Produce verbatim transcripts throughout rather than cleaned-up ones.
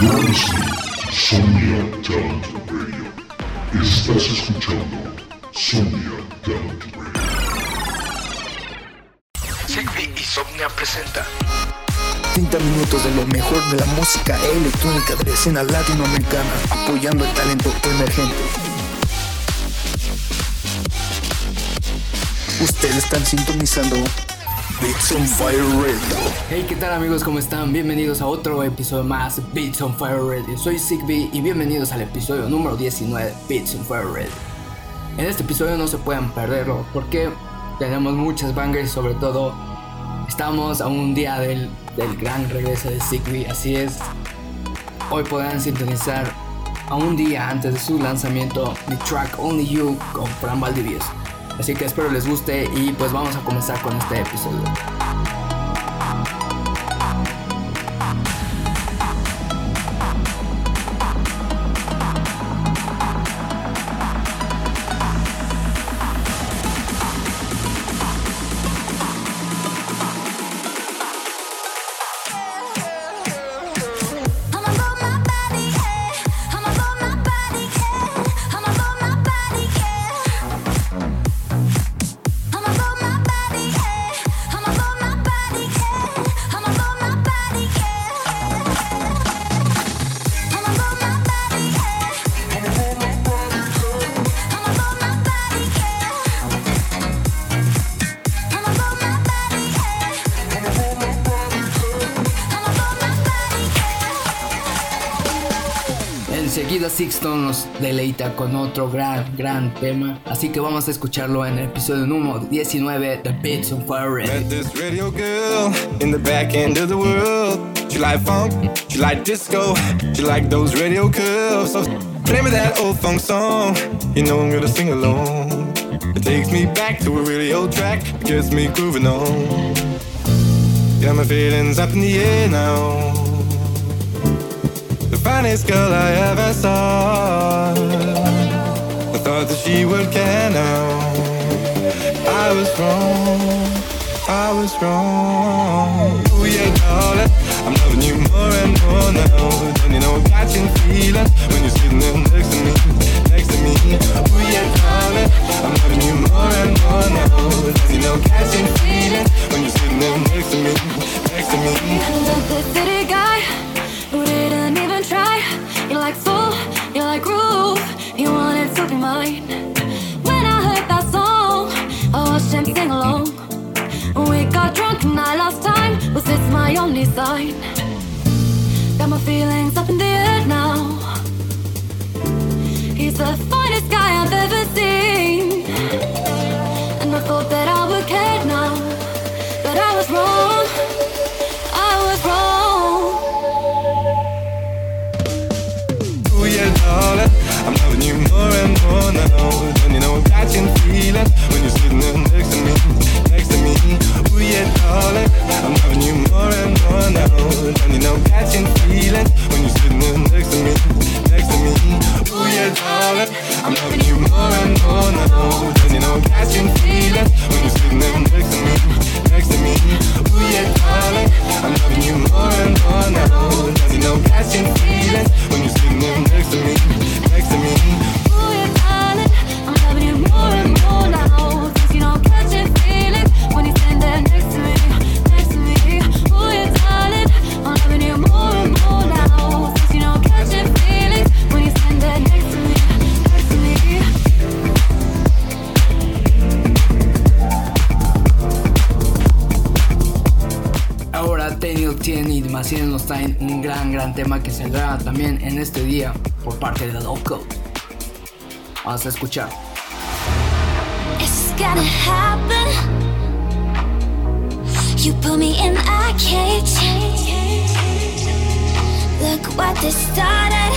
You're listening to Somnia Talent Radio. Estás escuchando Somnia Talent Radio. Zigbee y Somnia presenta treinta minutos de lo mejor de la música electrónica de la escena latinoamericana, apoyando el talento emergente. Ustedes están sintonizando Beats on Fire Radio. Hey, ¿qué tal amigos? ¿Cómo están? Bienvenidos a otro episodio más de Beats on Fire Radio. Soy Zigbee y bienvenidos al episodio número diecinueve de Beats on Fire Radio. En este episodio no se pueden perderlo porque tenemos muchas bangers y sobre todo estamos a un día del, del gran regreso de Zigbee. Así es, hoy podrán sintonizar a un día antes de su lanzamiento mi track Only You con Fran Valdivies. Así que espero les guste y pues vamos a comenzar con este episodio. The Sixtones nos deleita con otro gran, gran tema, así que vamos a escucharlo en el episodio número diecinueve de Beats on Fire Radio. Met this radio girl in the back end of the world. She like funk, she like disco, she like those radio curls. So play me that old funk song, you know I'm gonna sing along. It takes me back to a really old track, it gets me grooving on. Got my feelings up in the air now. Finest girl I ever saw. I thought that she would care now. I was wrong, I was wrong. Oh yeah, darling, I'm loving you more and more now. Don't you know I'm catching feelings when you're sitting there next to me, next to me. Oh yeah, darling, I'm loving you more and more now. Don't you know I'm catching feelings when you're sitting there next to me, next to me. I'm just a city guy who didn't even try. You like soul, you like groove, you wanted to be mine. When I heard that song, I watched him sing along. We got drunk and I lost time. Was this my only sign? Got my feelings up in the air now. He's the finest guy I've ever seen, and I thought that I would care now, but I was wrong, I was wrong. I'm loving you more and more now. Don't you know I'm catching feelings when you're sitting there next to me, next to me. Ooh yeah, darling, I'm loving you more and more now. Don't you know I'm catching feelings when you're sitting there next to me, next to me. Ooh yeah, darling, I'm loving you more and more now. Don't you know I'm catching feelings when you're sitting there next to me, next to me. Ooh yeah, darling, I'm loving you more and more now. Don't you know I'm catching feelings when you're sitting there next to me. Siren y masiren nos traen un gran gran tema que saldrá también en este día por parte de Loco. Vamos a escuchar. It's gonna happen. You put me in a cage. Look what this started.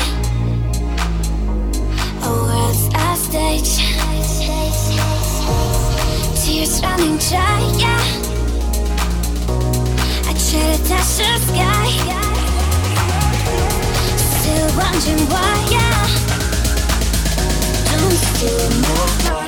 A world's a stage. Tears running dry, yeah. Try to touch the sky, still wondering why, yeah. Don't steal my heart.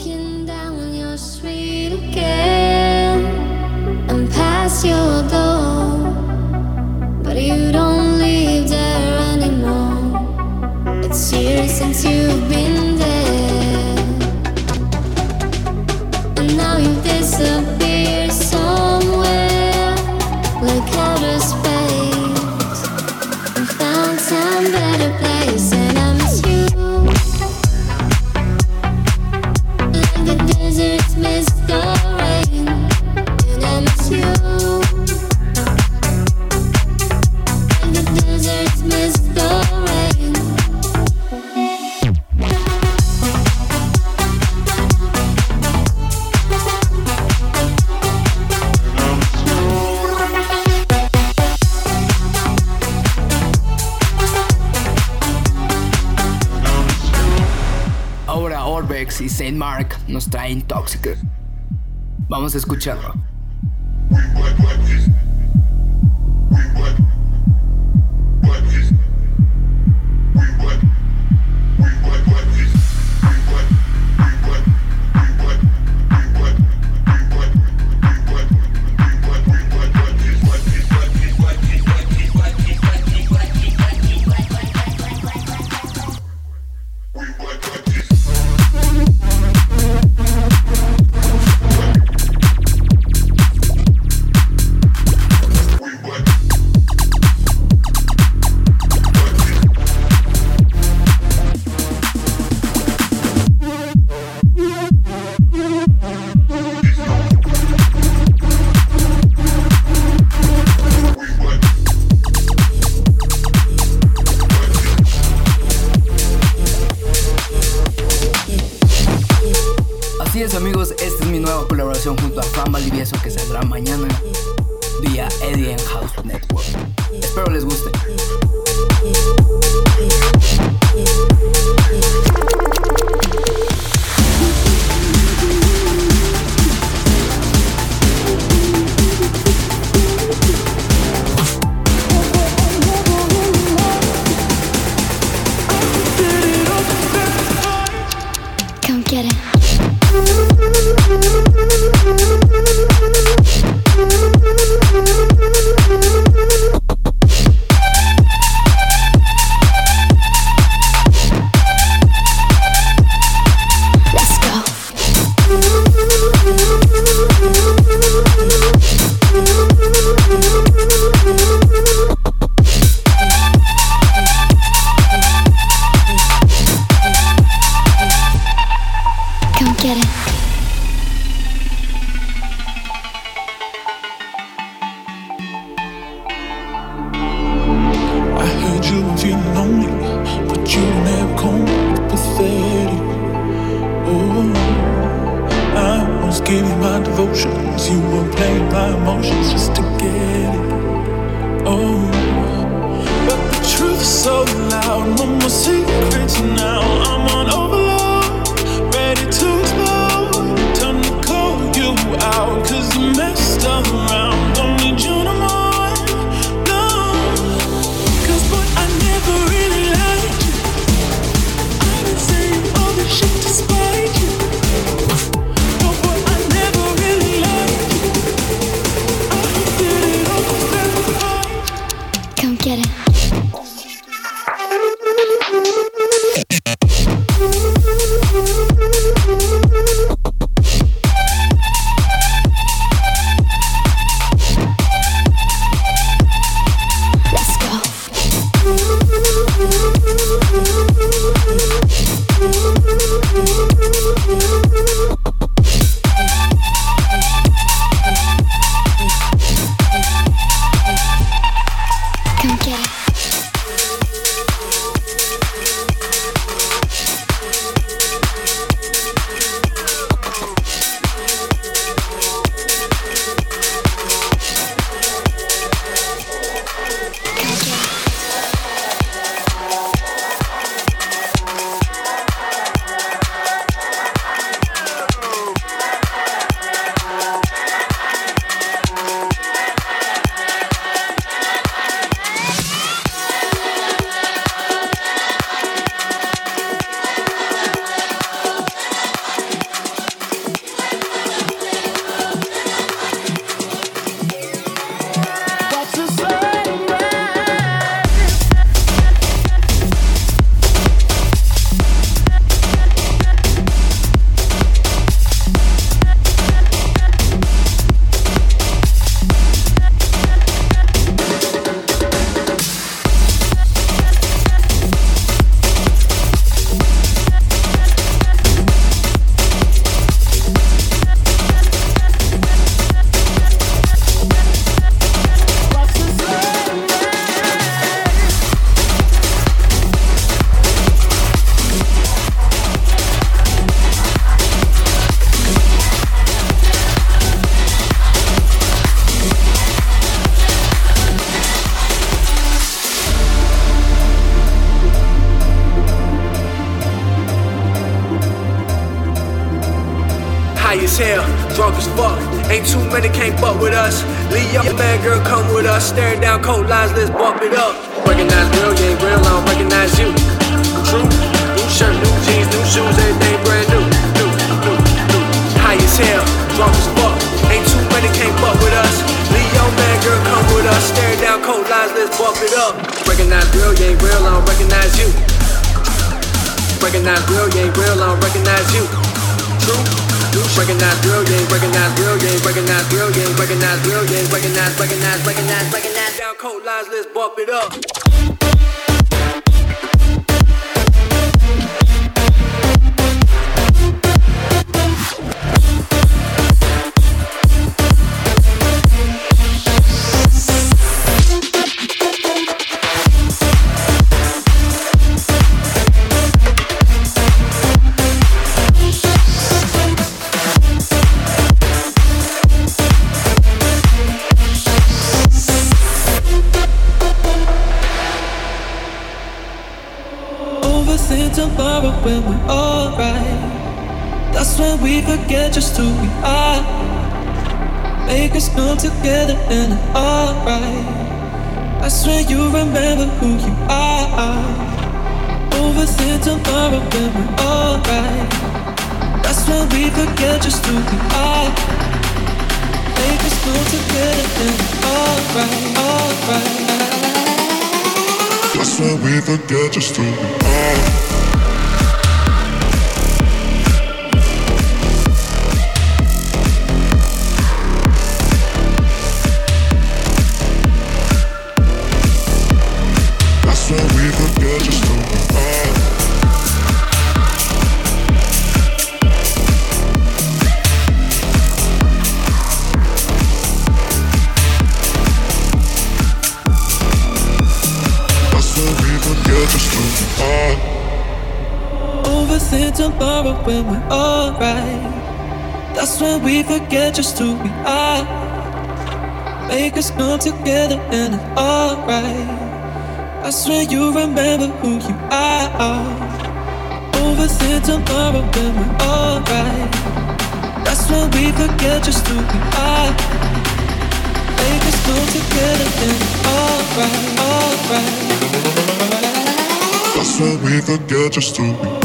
looking down your street again. I'm past your door, but you don't live there anymore. It's years since you've been there, and now you've disappeared somewhere like outer space. I found some better place. Y Saint Mark nos traen Tóxico. Vamos a escucharlo. Que saldrá mañana vía Eddie and House Network. Espero les guste. Get it. high as hell, drunk as fuck. Ain't too many can't buck with us. Leo, man, girl, come with us. Staring down cold lines, let's bump it up. Recognize real, you ain't real, I don't recognize you. True, new shirt, new jeans, new shoes, everything brand new. New, new, new. High as hell, drunk as fuck. Ain't too many can't buck with us. Leo, man, girl, come with us. Staring down cold lines, let's bump it up. Recognize real, you ain't real, I don't recognize you. Recognize real, you ain't real, I don't recognize you. True, new shirt, recognize real, you ain't recognize real, you ain't recognize real, you ain't recognize real, you ain't recognize, recognize, recognize, recognize. Down cold lines, let's bump it up. Tomorrow when we're alright, that's when we forget just who we are. Make us come together and alright, that's when you remember who you are. Overthink tomorrow when we're alright, that's when we forget just who we are. Make us come together and alright, alright. That's when we forget just who we are. Tomorrow when we're alright, that's when we forget just who we are. Make us come together and it's alright, that's when you remember who you are. Overthink tomorrow when we're alright, that's when we forget just who we are. Make us come together and it's alright, alright. That's when we forget just who we are.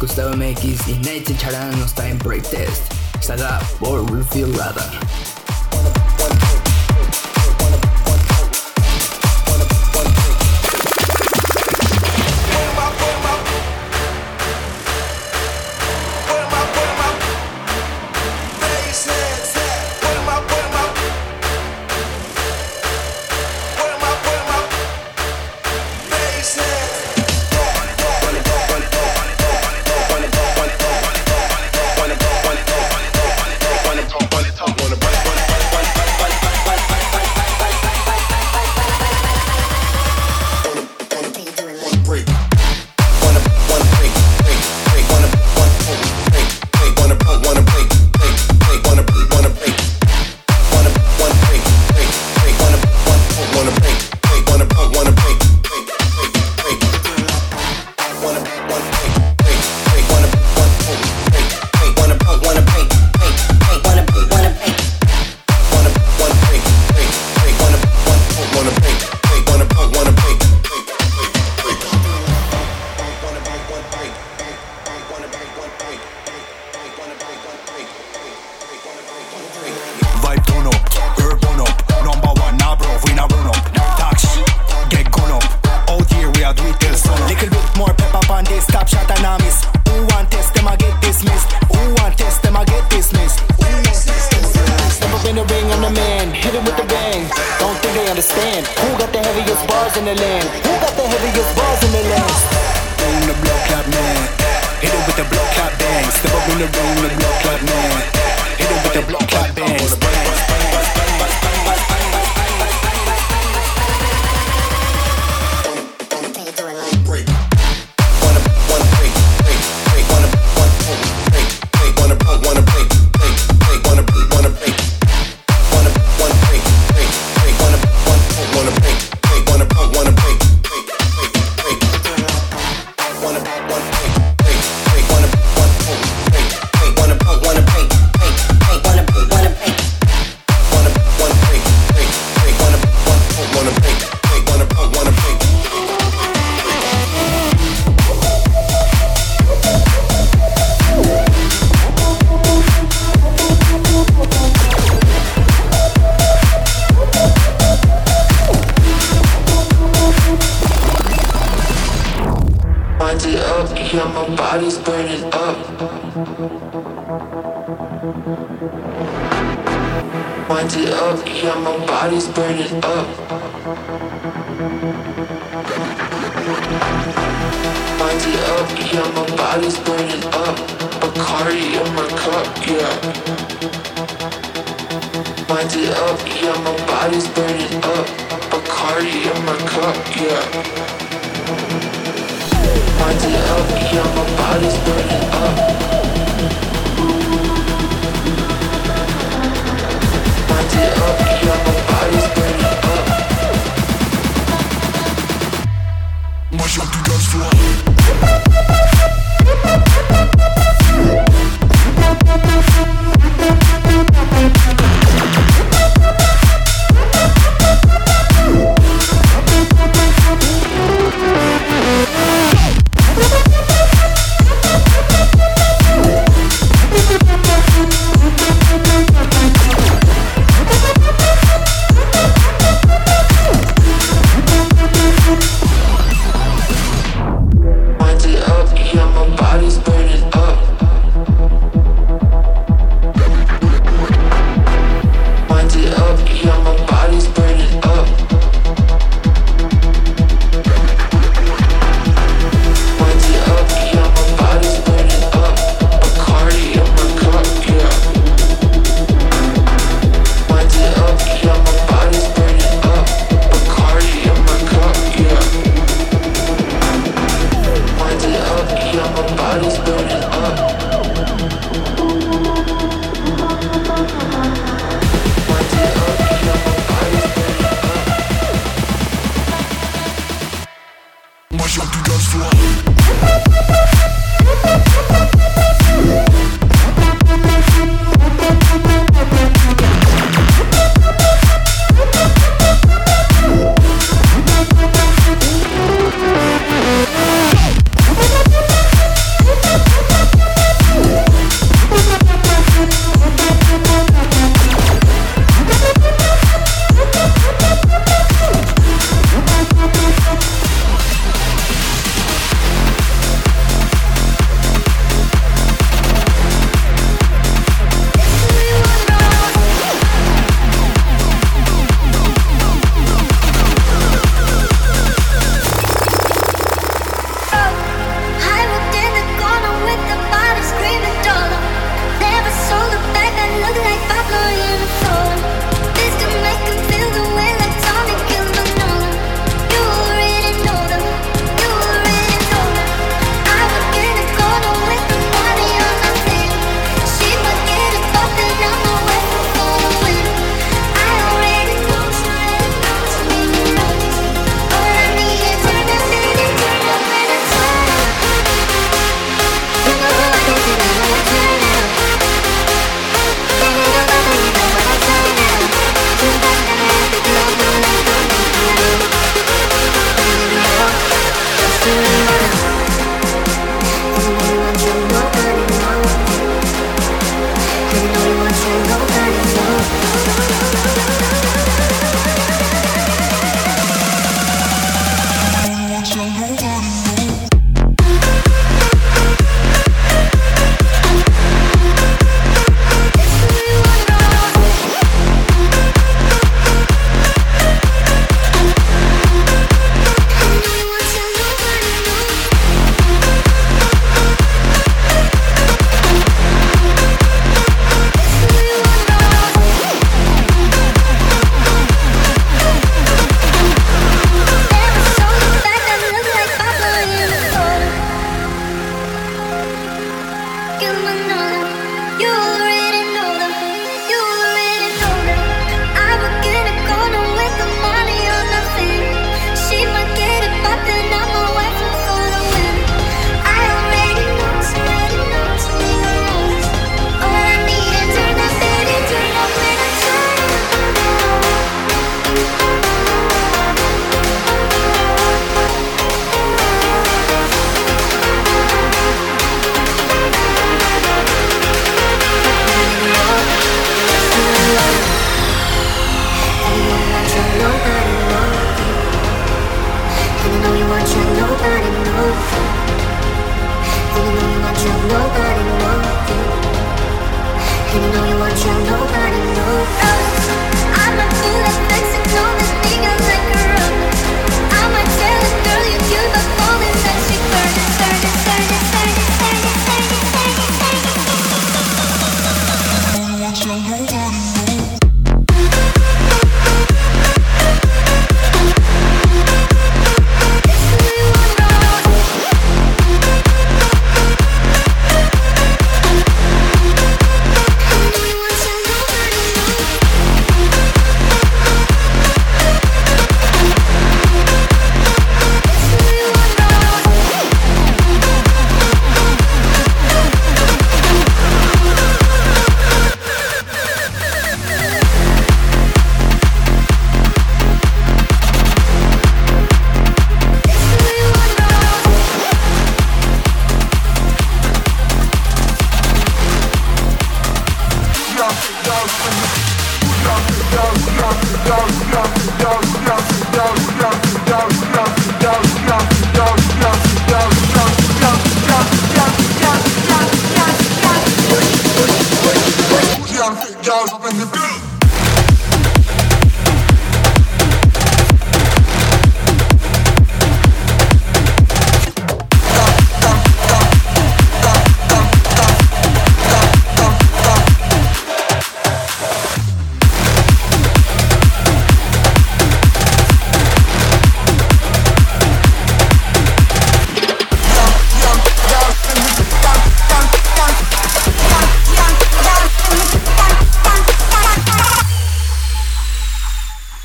Gustavo M X y Nate Charan nos traen Break Test, Saga por Refill Radar. Little bit more pepper on this top shot and I miss. Who want test them I get dismissed. stand? Who got the heaviest bars in the land? Who got the heaviest bars in the land? On the block clap man, hit it with the block clap bang. Step up on the room with the block clap man, hit it with the block clap bang.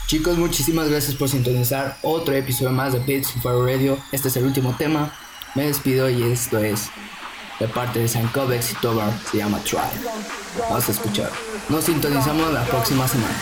Chicos, muchísimas gracias por sintonizar otro episodio más de Beats on Fire Radio. Este es el último tema. Me despido y esto es de parte de Sankov Exitobar. Se llama Try. Vamos a escuchar. Nos sintonizamos la próxima semana.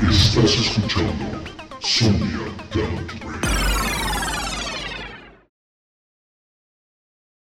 Estás escuchando Sonia Down Radio.